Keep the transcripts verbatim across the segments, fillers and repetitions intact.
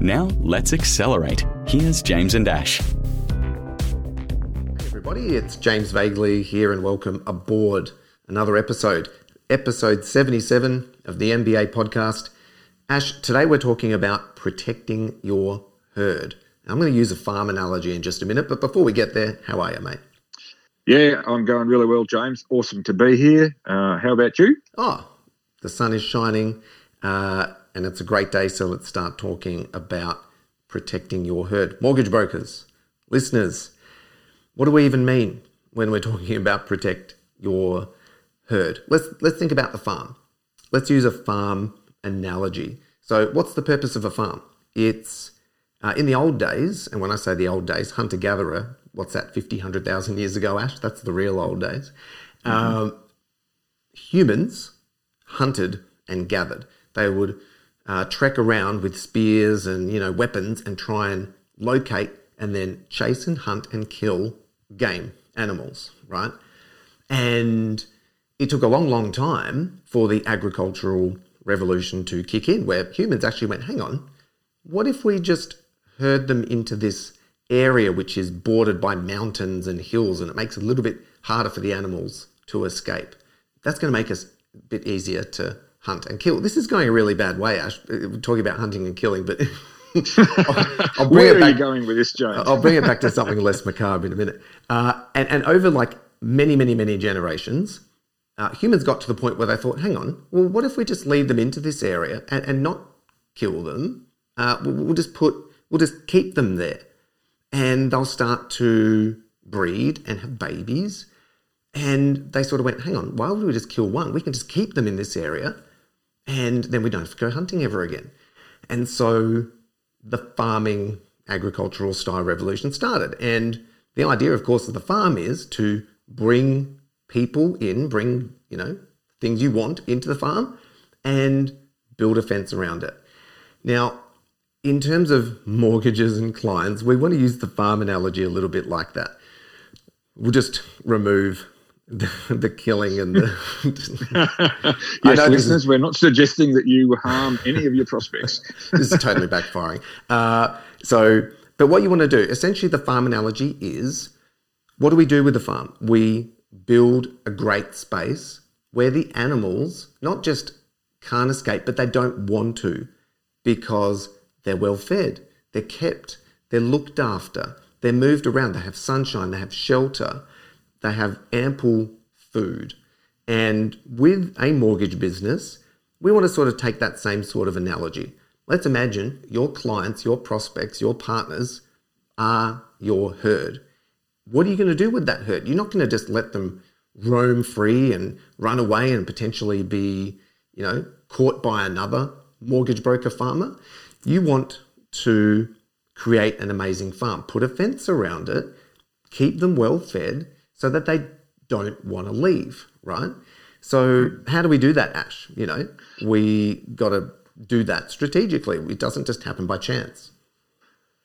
Now, let's accelerate. Here's James and Ash. Hey everybody, it's James Veigli here and welcome aboard another episode, episode seventy-seven of the M B A podcast. Ash, today we're talking about protecting your herd. I'm going to use a farm analogy in just a minute, but before we get there, how are you, mate? Yeah, I'm going really well, James. Awesome to be here. Uh, how about you? Oh, the sun is shining uh, and it's a great day, so let's start talking about protecting your herd. Mortgage brokers, listeners, what do we even mean when we're talking about protect your herd? Let's let's think about the farm. Let's use a farm analogy. So what's the purpose of a farm? It's uh, in the old days, and when I say the old days, hunter-gatherer, what's that, fifty, one hundred thousand years ago, Ash? That's the real old days. Mm-hmm. Um, humans hunted and gathered. They would uh, trek around with spears and, you know, weapons and try and locate and then chase and hunt and kill game animals, right? And it took a long, long time for the agricultural revolution to kick in, where humans actually went, hang on, what if we just herd them into this area which is bordered by mountains and hills, and it makes it a little bit harder for the animals to escape? That's going to make us a bit easier to hunt and kill. This is going a really bad way, Ash. We're talking about hunting and killing, but I'll, I'll bring Where it back. Are you going with this, James? I'll bring it back to something less macabre in a minute. Uh, and, and over like many, many, many generations, uh, humans got to the point where they thought, hang on, well, what if we just lead them into this area and, and not kill them? Uh, we'll, we'll just put, we'll just keep them there. And they'll start to breed and have babies. And they sort of went, hang on, why would we just kill one? We can just keep them in this area and then we don't have to go hunting ever again. And so the farming agricultural style revolution started. And the idea, of course, of the farm is to bring people in, bring, you know, things you want into the farm and build a fence around it. Now, in terms of mortgages and clients, we want to use the farm analogy a little bit like that. We'll just remove the, the killing and the... Yes, listeners, we're not suggesting that you harm any of your prospects. This is totally backfiring. Uh, so, but what you want to do, essentially the farm analogy is, what do we do with the farm? We build a great space where the animals not just can't escape, but they don't want to, because they're well fed, they're kept, they're looked after, they're moved around, they have sunshine, they have shelter, they have ample food. And with a mortgage business, we want to sort of take that same sort of analogy. Let's imagine your clients, your prospects, your partners are your herd. What are you going to do with that herd? You're not going to just let them roam free and run away and potentially be, you know, caught by another mortgage broker farmer. You want to create an amazing farm, put a fence around it, keep them well fed so that they don't want to leave, right? So how do we do that, Ash? You know, we got to do that strategically. It doesn't just happen by chance.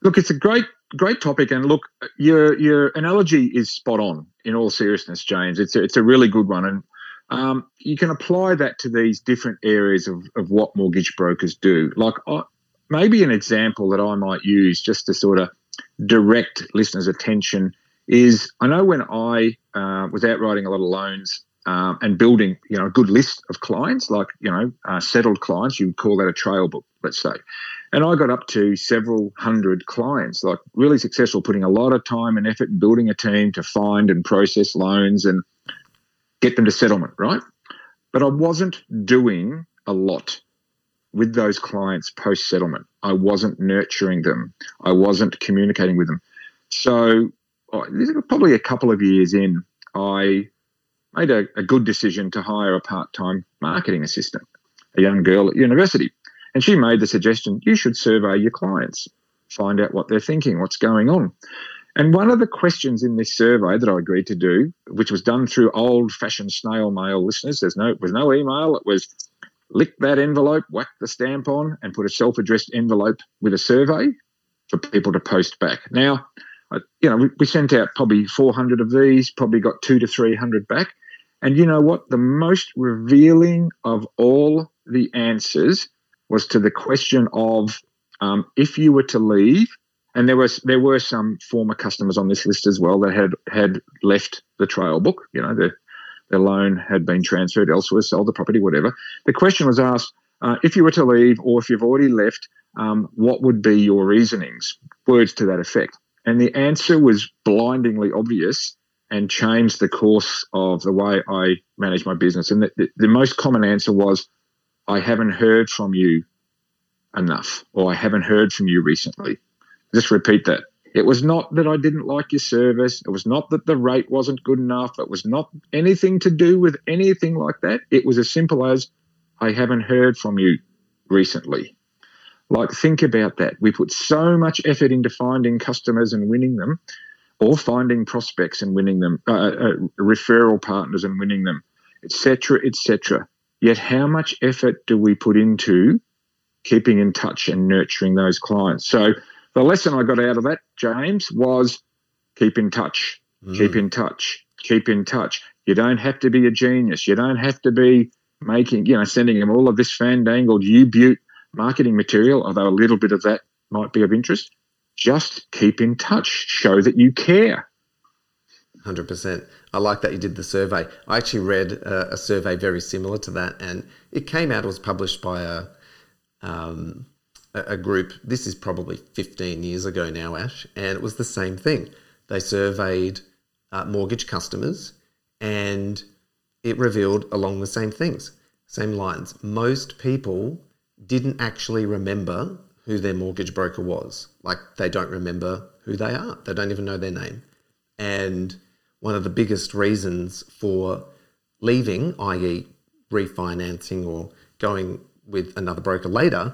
Look, it's a great, great topic. And look, your your analogy is spot on in all seriousness, James. It's a, it's a really good one. And um, you can apply that to these different areas of, of what mortgage brokers do. Like I, Maybe an example that I might use just to sort of direct listeners' attention is, I know when I uh, was out writing a lot of loans um, and building, you know, a good list of clients, like, you know, uh, settled clients, you would call that a trail book, let's say. And I got up to several hundred clients, like really successful, putting a lot of time and effort in building a team to find and process loans and get them to settlement, right? But I wasn't doing a lot with those clients post-settlement. I wasn't nurturing them. I wasn't communicating with them. So probably a couple of years in, I made a, a good decision to hire a part-time marketing assistant, a young girl at university. And she made the suggestion, you should survey your clients. find out what they're thinking, what's going on. And one of the questions in this survey that I agreed to do, which was done through old-fashioned snail mail listeners, there's no, was no email, it was lick that envelope, whack the stamp on, and put a self-addressed envelope with a survey for people to post back. Now, you know, we, we sent out probably four hundred of these, probably got two to three hundred back. And you know what? The most revealing of all the answers was to the question of um, if you were to leave, and there was there were some former customers on this list as well that had, had left the trail book, you know, their, their loan had been transferred elsewhere, sold the property, whatever. The question was asked, uh, if you were to leave or if you've already left, um, what would be your reasonings? Words to that effect. And the answer was blindingly obvious and changed the course of the way I manage my business. And the, the, the most common answer was, I haven't heard from you enough, or I haven't heard from you recently. Just repeat that. It was not that I didn't like your service. It was not that the rate wasn't good enough. It was not anything to do with anything like that. It was as simple as, I haven't heard from you recently. Like, think about that. We put so much effort into finding customers and winning them, or finding prospects and winning them, uh, uh, referral partners and winning them, et cetera, et cetera. Yet how much effort do we put into keeping in touch and nurturing those clients? So the lesson I got out of that, James, was keep in touch, mm. keep in touch, keep in touch. You don't have to be a genius. You don't have to be making, you know, sending them all of this fandangled U-Butte marketing material, although a little bit of that might be of interest. Just keep in touch. Show that you care. one hundred percent. I like that you did the survey. I actually read uh, a survey very similar to that, and it came out, it was published by a, um, a group. This is probably fifteen years ago now, Ash, and it was the same thing. They surveyed uh, mortgage customers, and it revealed along the same things, same lines. Most people didn't actually remember who their mortgage broker was. Like, they don't remember who they are. They don't even know their name. And one of the biggest reasons for leaving, that is refinancing or going with another broker later,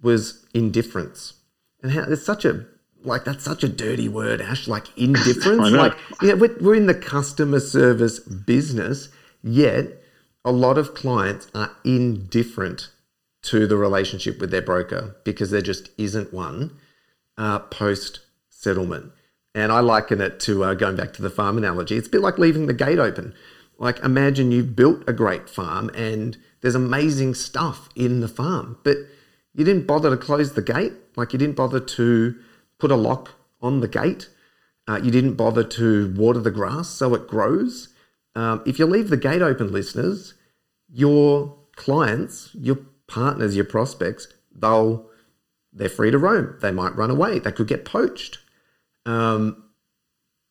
was indifference. And how it's such a, like, that's such a dirty word, Ash, like indifference. I know. Like, yeah, we're, we're in the customer service business, yet a lot of clients are indifferent to the relationship with their broker because there just isn't one uh, post-settlement. And I liken it to, uh, going back to the farm analogy, it's a bit like leaving the gate open. Like, imagine you've built a great farm and there's amazing stuff in the farm, but you didn't bother to close the gate. Like, you didn't bother to put a lock on the gate. Uh, you didn't bother to water the grass so it grows. Um, if you leave the gate open, listeners, your clients, your partners, your prospects, they'll, they're free to roam. They might run away. They could get poached. Um,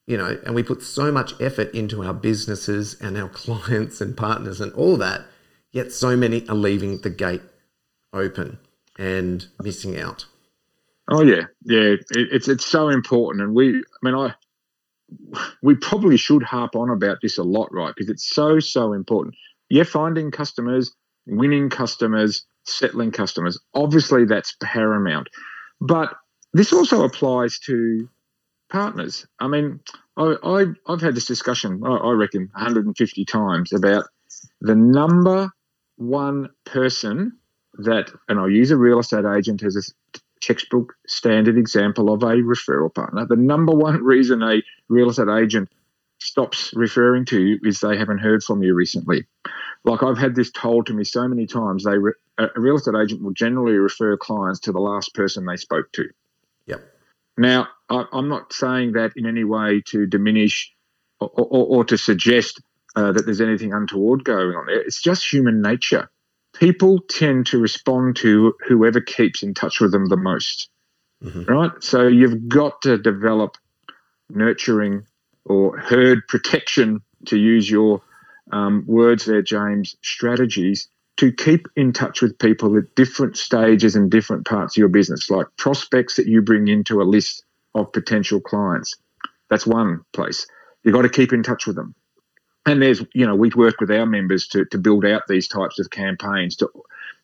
you know, and we put so much effort into our businesses and our clients and partners and all that, yet so many are leaving the gate open and missing out. Oh, yeah. Yeah, it, it's it's so important. And we, I mean, I we probably should harp on about this a lot, right, because it's so, so important. Yeah, finding customers, winning customers, settling customers. Obviously, that's paramount. But this also applies to partners. I mean, I, I, I've had this discussion, I, I reckon, one hundred fifty times about the number one person that, and I'll use a real estate agent as a textbook standard example of a referral partner. The number one reason a real estate agent stops referring to you is they haven't heard from you recently. Like, I've had this told to me so many times. They re- a real estate agent will generally refer clients to the last person they spoke to. Yep. Now, I, I'm not saying that in any way to diminish or, or, or to suggest uh, that there's anything untoward going on there. It's just human nature. People tend to respond to whoever keeps in touch with them the most, mm-hmm. right? So you've got to develop nurturing or herd protection, to use your um, words there, James, strategies to keep in touch with people at different stages and different parts of your business, like prospects that you bring into a list of potential clients. That's one place. You've got to keep in touch with them. And there's, you know, we work with our members to, to build out these types of campaigns to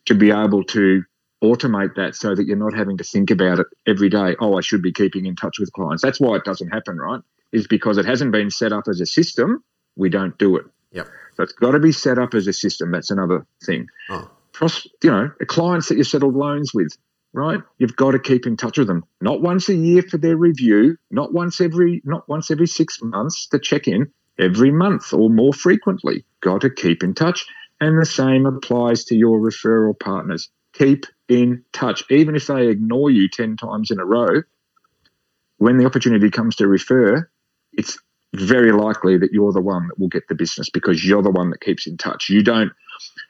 to be able to automate that so that you're not having to think about it every day. Oh, I should be keeping in touch with clients. That's why it doesn't happen, right? Is because it hasn't been set up as a system. We don't do it. Yep. So it's got to be set up as a system. That's another thing. Oh. Pros, you know, the clients that you settled loans with, right? You've got to keep in touch with them. Not once a year for their review. Not once every. Not once every six months to check in. Every month or more frequently. Got to keep in touch. And the same applies to your referral partners. Keep in touch. Even if they ignore you ten times in a row, when the opportunity comes to refer, it's very likely that you're the one that will get the business because you're the one that keeps in touch. You don't,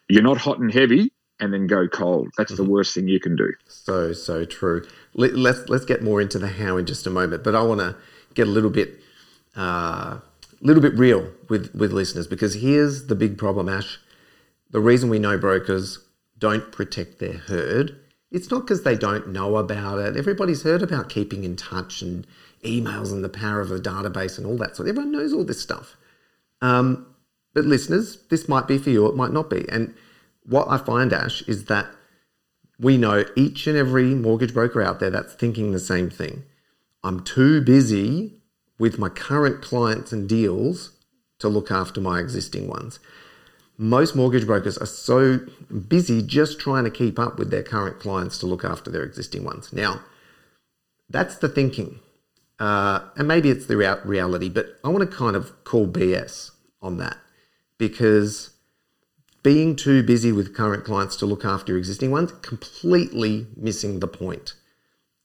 you're not hot and heavy and then go cold. That's mm-hmm. the worst thing you can do. So, so true. Let, let's, let's get more into the how in just a moment, but I want to get a little bit, uh, little bit real with, with listeners, because here's the big problem, Ash. The reason we know brokers don't protect their herd, it's not because they don't know about it. Everybody's heard about keeping in touch and emails and the power of a database and all that sort. Everyone knows all this stuff. Um, but listeners, this might be for you, it might not be. And what I find, Ash, is that we know each and every mortgage broker out there that's thinking the same thing. I'm too busy with my current clients and deals to look after my existing ones. Most mortgage brokers are so busy just trying to keep up with their current clients to look after their existing ones. Now, that's the thinking. Uh, and maybe it's the re- reality, but I want to kind of call B S on that, because being too busy with current clients to look after your existing ones, completely missing the point.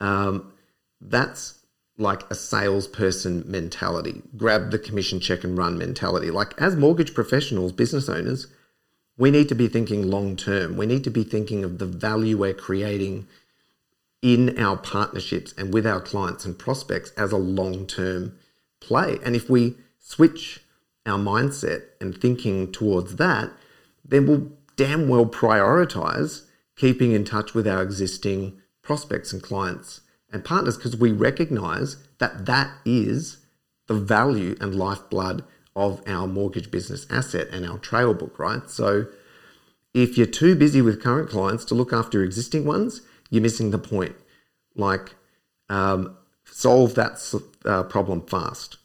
Um, that's like a salesperson mentality, grab the commission check and run mentality. Like, as mortgage professionals, business owners, we need to be thinking long term. We need to be thinking of the value we're creating in our partnerships and with our clients and prospects as a long-term play. And if we switch our mindset and thinking towards that, then we'll damn well prioritize keeping in touch with our existing prospects and clients and partners, because we recognize that that is the value and lifeblood of our mortgage business asset and our trail book, right? So if you're too busy with current clients to look after your existing ones, you're missing the point. Like, um, solve that uh, problem fast.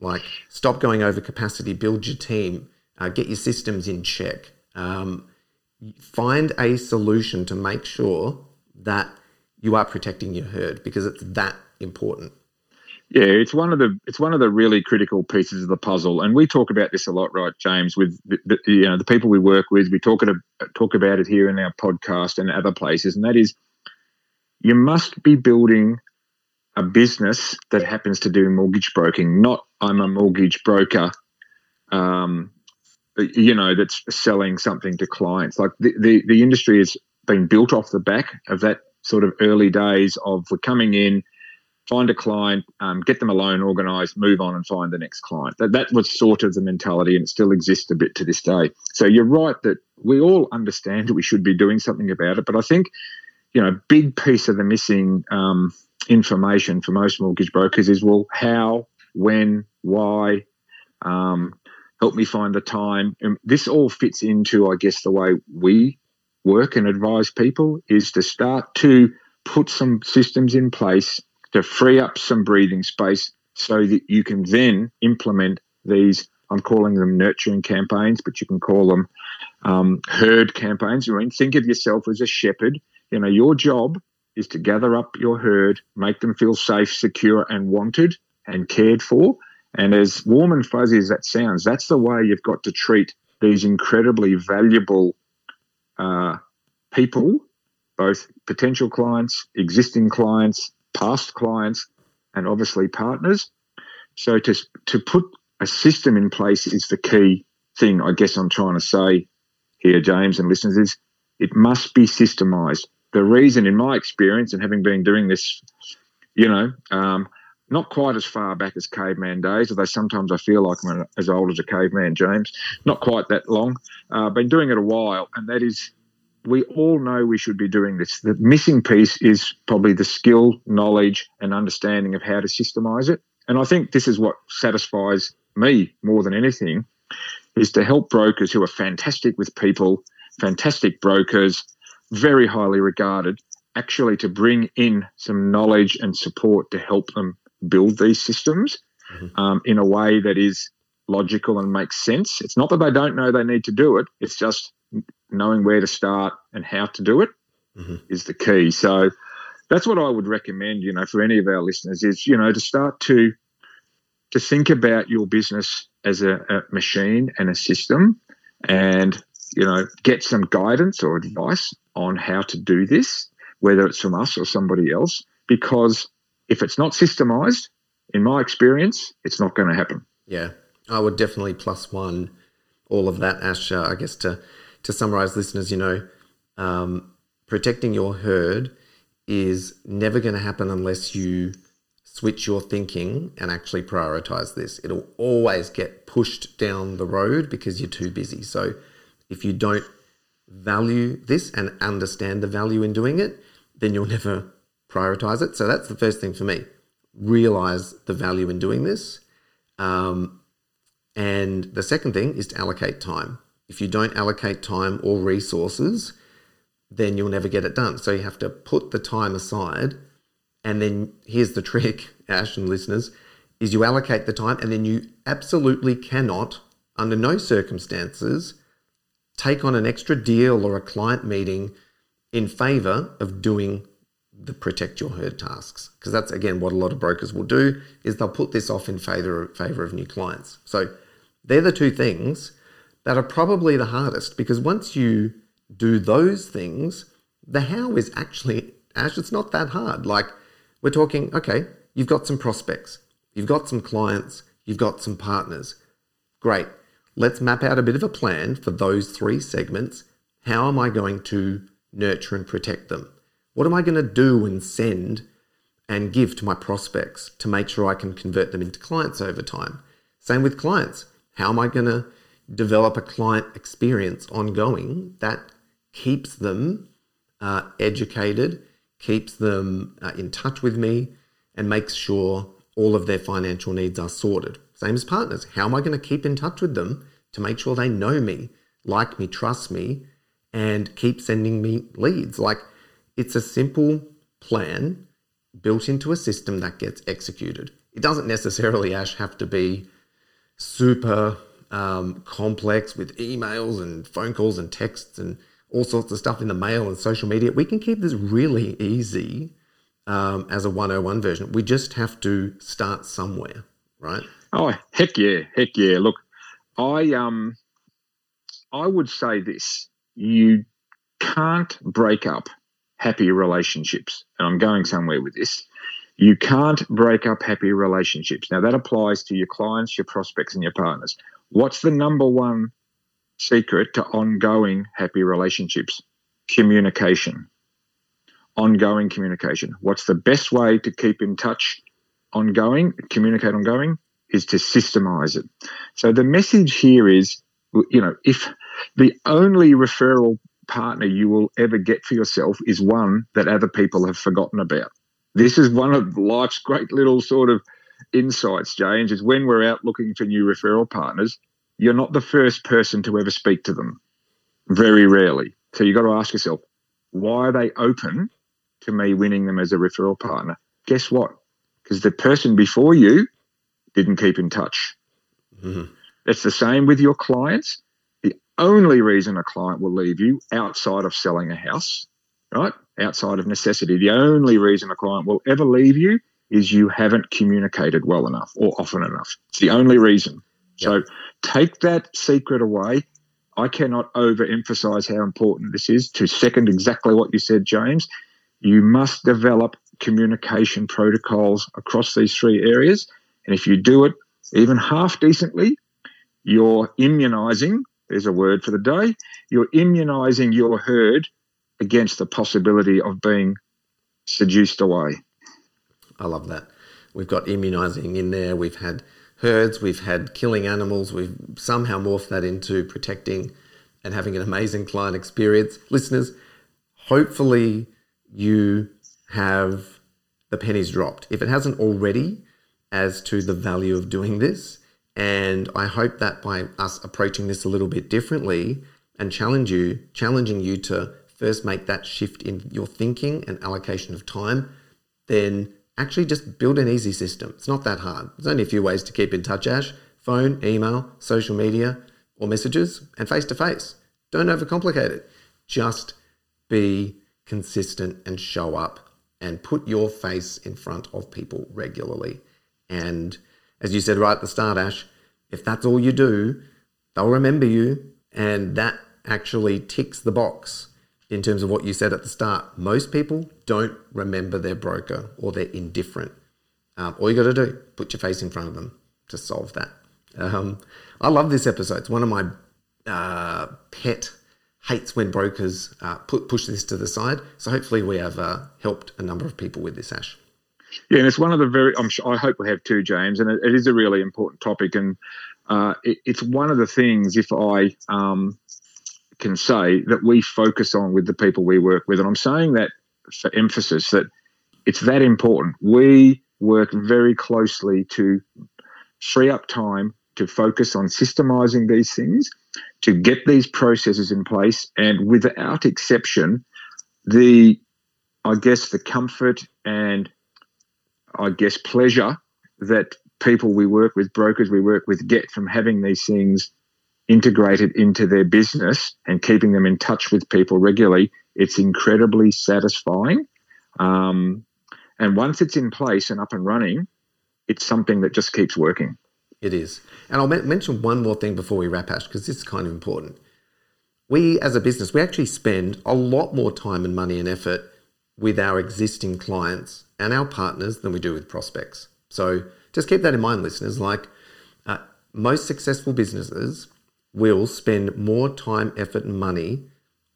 Like, stop going over capacity, build your team, uh, get your systems in check. Um, find a solution to make sure that you are protecting your herd, because it's that important. Yeah, it's one of the it's one of the really critical pieces of the puzzle, and we talk about this a lot, right, James? With the, the, you know the people we work with, we talk it, talk about it here in our podcast and other places, and that is, you must be building a business that happens to do mortgage broking, not I'm a mortgage broker, um, you know, that's selling something to clients. Like, the, the, the industry has been built off the back of that sort of early days of we're coming in, find a client, um, get them a loan organised, move on and find the next client. That, that was sort of the mentality, and it still exists a bit to this day. So you're right that we all understand that we should be doing something about it, but I think you know, big piece of the missing um, information for most mortgage brokers is, well, how, when, why, um, help me find the time. And this all fits into, I guess, the way we work and advise people, is to start to put some systems in place to free up some breathing space so that you can then implement these, I'm calling them nurturing campaigns, but you can call them um, herd campaigns. I mean, think of yourself as a shepherd. You know, your job is to gather up your herd, make them feel safe, secure, and wanted and cared for. And as warm and fuzzy as that sounds, that's the way you've got to treat these incredibly valuable uh, people, both potential clients, existing clients, past clients, and obviously partners. So to to put a system in place is the key thing, I guess I'm trying to say here, James and listeners, is it must be systemized. The reason, in my experience, and having been doing this, you know, um, not quite as far back as caveman days, although sometimes I feel like I'm as old as a caveman, James, not quite that long. I've uh, been doing it a while, and that is, we all know we should be doing this. The missing piece is probably the skill, knowledge, and understanding of how to systemize it. And I think this is what satisfies me more than anything, is to help brokers who are fantastic with people, fantastic brokers, very highly regarded, actually to bring in some knowledge and support to help them build these systems mm-hmm. um, in a way that is logical and makes sense. It's not that they don't know they need to do it. It's just knowing where to start and how to do it mm-hmm. is the key. So that's what I would recommend, you know, for any of our listeners is, you know, to start to to think about your business as a, a machine and a system and, you know, get some guidance or advice on how to do this, whether it's from us or somebody else, because if it's not systemized, in my experience, it's not going to happen. Yeah, I would definitely plus one all of that, Ash. Uh, I guess to, to summarize, listeners, you know, um, protecting your herd is never going to happen unless you switch your thinking and actually prioritize this. It'll always get pushed down the road because you're too busy. So if you don't value this and understand the value in doing it, then you'll never prioritize it. So that's the first thing for me. Realize the value in doing this. Um, and the second thing is to allocate time. If you don't allocate time or resources, then you'll never get it done. So you have to put the time aside. And then here's the trick, Ash and listeners, is you allocate the time and then you absolutely cannot, under no circumstances, take on an extra deal or a client meeting in favor of doing the protect your herd tasks. Because that's, again, what a lot of brokers will do is they'll put this off in favor, favor of new clients. So they're the two things that are probably the hardest because once you do those things, the how is actually, Ash, it's not that hard. Like we're talking, okay, you've got some prospects, you've got some clients, you've got some partners. Great. Let's map out a bit of a plan for those three segments. How am I going to nurture and protect them? What am I going to do and send and give to my prospects to make sure I can convert them into clients over time? Same with clients. How am I going to develop a client experience ongoing that keeps them uh, educated, keeps them uh, in touch with me, and makes sure all of their financial needs are sorted? Same as partners. How am I going to keep in touch with them to make sure they know me, like me, trust me, and keep sending me leads? Like, it's a simple plan built into a system that gets executed. It doesn't necessarily, Ash, have to be super um, complex with emails and phone calls and texts and all sorts of stuff in the mail and social media. We can keep this really easy um, as a one oh one version. We just have to start somewhere, right? Oh, heck yeah. Heck yeah. Look, I um, I would say this. You can't break up happy relationships. And I'm going somewhere with this. You can't break up happy relationships. Now, that applies to your clients, your prospects, and your partners. What's the number one secret to ongoing happy relationships? Communication. Ongoing communication. What's the best way to keep in touch ongoing, communicate ongoing? Is to systemize it. So the message here is, you know, if the only referral partner you will ever get for yourself is one that other people have forgotten about. This is one of life's great little sort of insights, James, is when we're out looking for new referral partners, you're not the first person to ever speak to them, very rarely. So you've got to ask yourself, why are they open to me winning them as a referral partner? Guess what? Because the person before you didn't keep in touch. Mm-hmm. It's the same with your clients. The only reason a client will leave you outside of selling a house, right? Outside of necessity. The only reason a client will ever leave you is you haven't communicated well enough or often enough. It's the only reason. Yep. So take that secret away. I cannot overemphasize how important this is. To second exactly what you said, James, you must develop communication protocols across these three areas. And if you do it even half decently, you're immunizing, there's a word for the day, you're immunizing your herd against the possibility of being seduced away. I love that. We've got immunizing in there. We've had herds, we've had killing animals. We've somehow morphed that into protecting and having an amazing client experience. Listeners, hopefully you have the pennies dropped. If it hasn't already, as to the value of doing this. And I hope that by us approaching this a little bit differently and challenge you, challenging you to first make that shift in your thinking and allocation of time, then actually just build an easy system. It's not that hard. There's only a few ways to keep in touch, Ash. Phone, email, social media, or messages, and face-to-face. Don't overcomplicate it. Just be consistent and show up and put your face in front of people regularly. And as you said right at the start, Ash, if that's all you do, they'll remember you, and that actually ticks the box in terms of what you said at the start. Most people don't remember their broker, or they're indifferent. Um, all you got to do, put your face in front of them to solve that. Um, I love this episode. It's one of my uh, pet hates when brokers uh, put, push this to the side. So hopefully we have uh, helped a number of people with this, Ash. Yeah, and it's one of the very, I'm sure, I hope we have too, James, and it, it is a really important topic. And uh, it, it's one of the things, if I um, can say, that we focus on with the people we work with. And I'm saying that for emphasis, that it's that important. We work very closely to free up time to focus on systemising these things, to get these processes in place. And without exception, the, I guess, the comfort and I guess pleasure that people we work with, brokers we work with, get from having these things integrated into their business and keeping them in touch with people regularly, it's incredibly satisfying. Um, and once it's in place and up and running, it's something that just keeps working. It is. And I'll ma- mention one more thing before we wrap, Ash, because this is kind of important. We, as a business, we actually spend a lot more time and money and effort with our existing clients and our partners than we do with prospects. So just keep that in mind, listeners. Like uh, most successful businesses will spend more time, effort, and money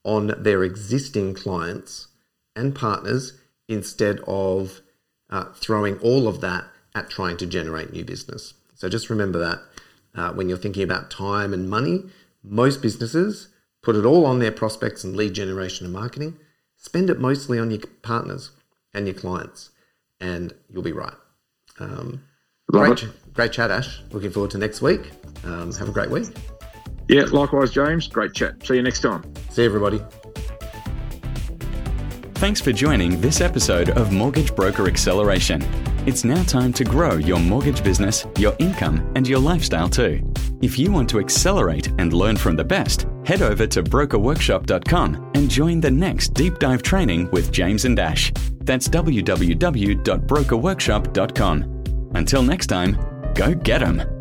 on their existing clients and partners instead of uh, throwing all of that at trying to generate new business. So just remember that uh, when you're thinking about time and money, most businesses put it all on their prospects and lead generation and marketing. Spend it mostly on your partners and your clients, and you'll be right. Um, great, ch- great chat, Ash. Looking forward to next week. Um, have a great week. Yeah, likewise, James. Great chat. See you next time. See you, everybody. Thanks for joining this episode of Mortgage Broker Acceleration. It's now time to grow your mortgage business, your income, and your lifestyle too. If you want to accelerate and learn from the best, head over to broker workshop dot com and join the next deep dive training with James and Ash. That's w w w dot broker workshop dot com. Until next time, go get 'em.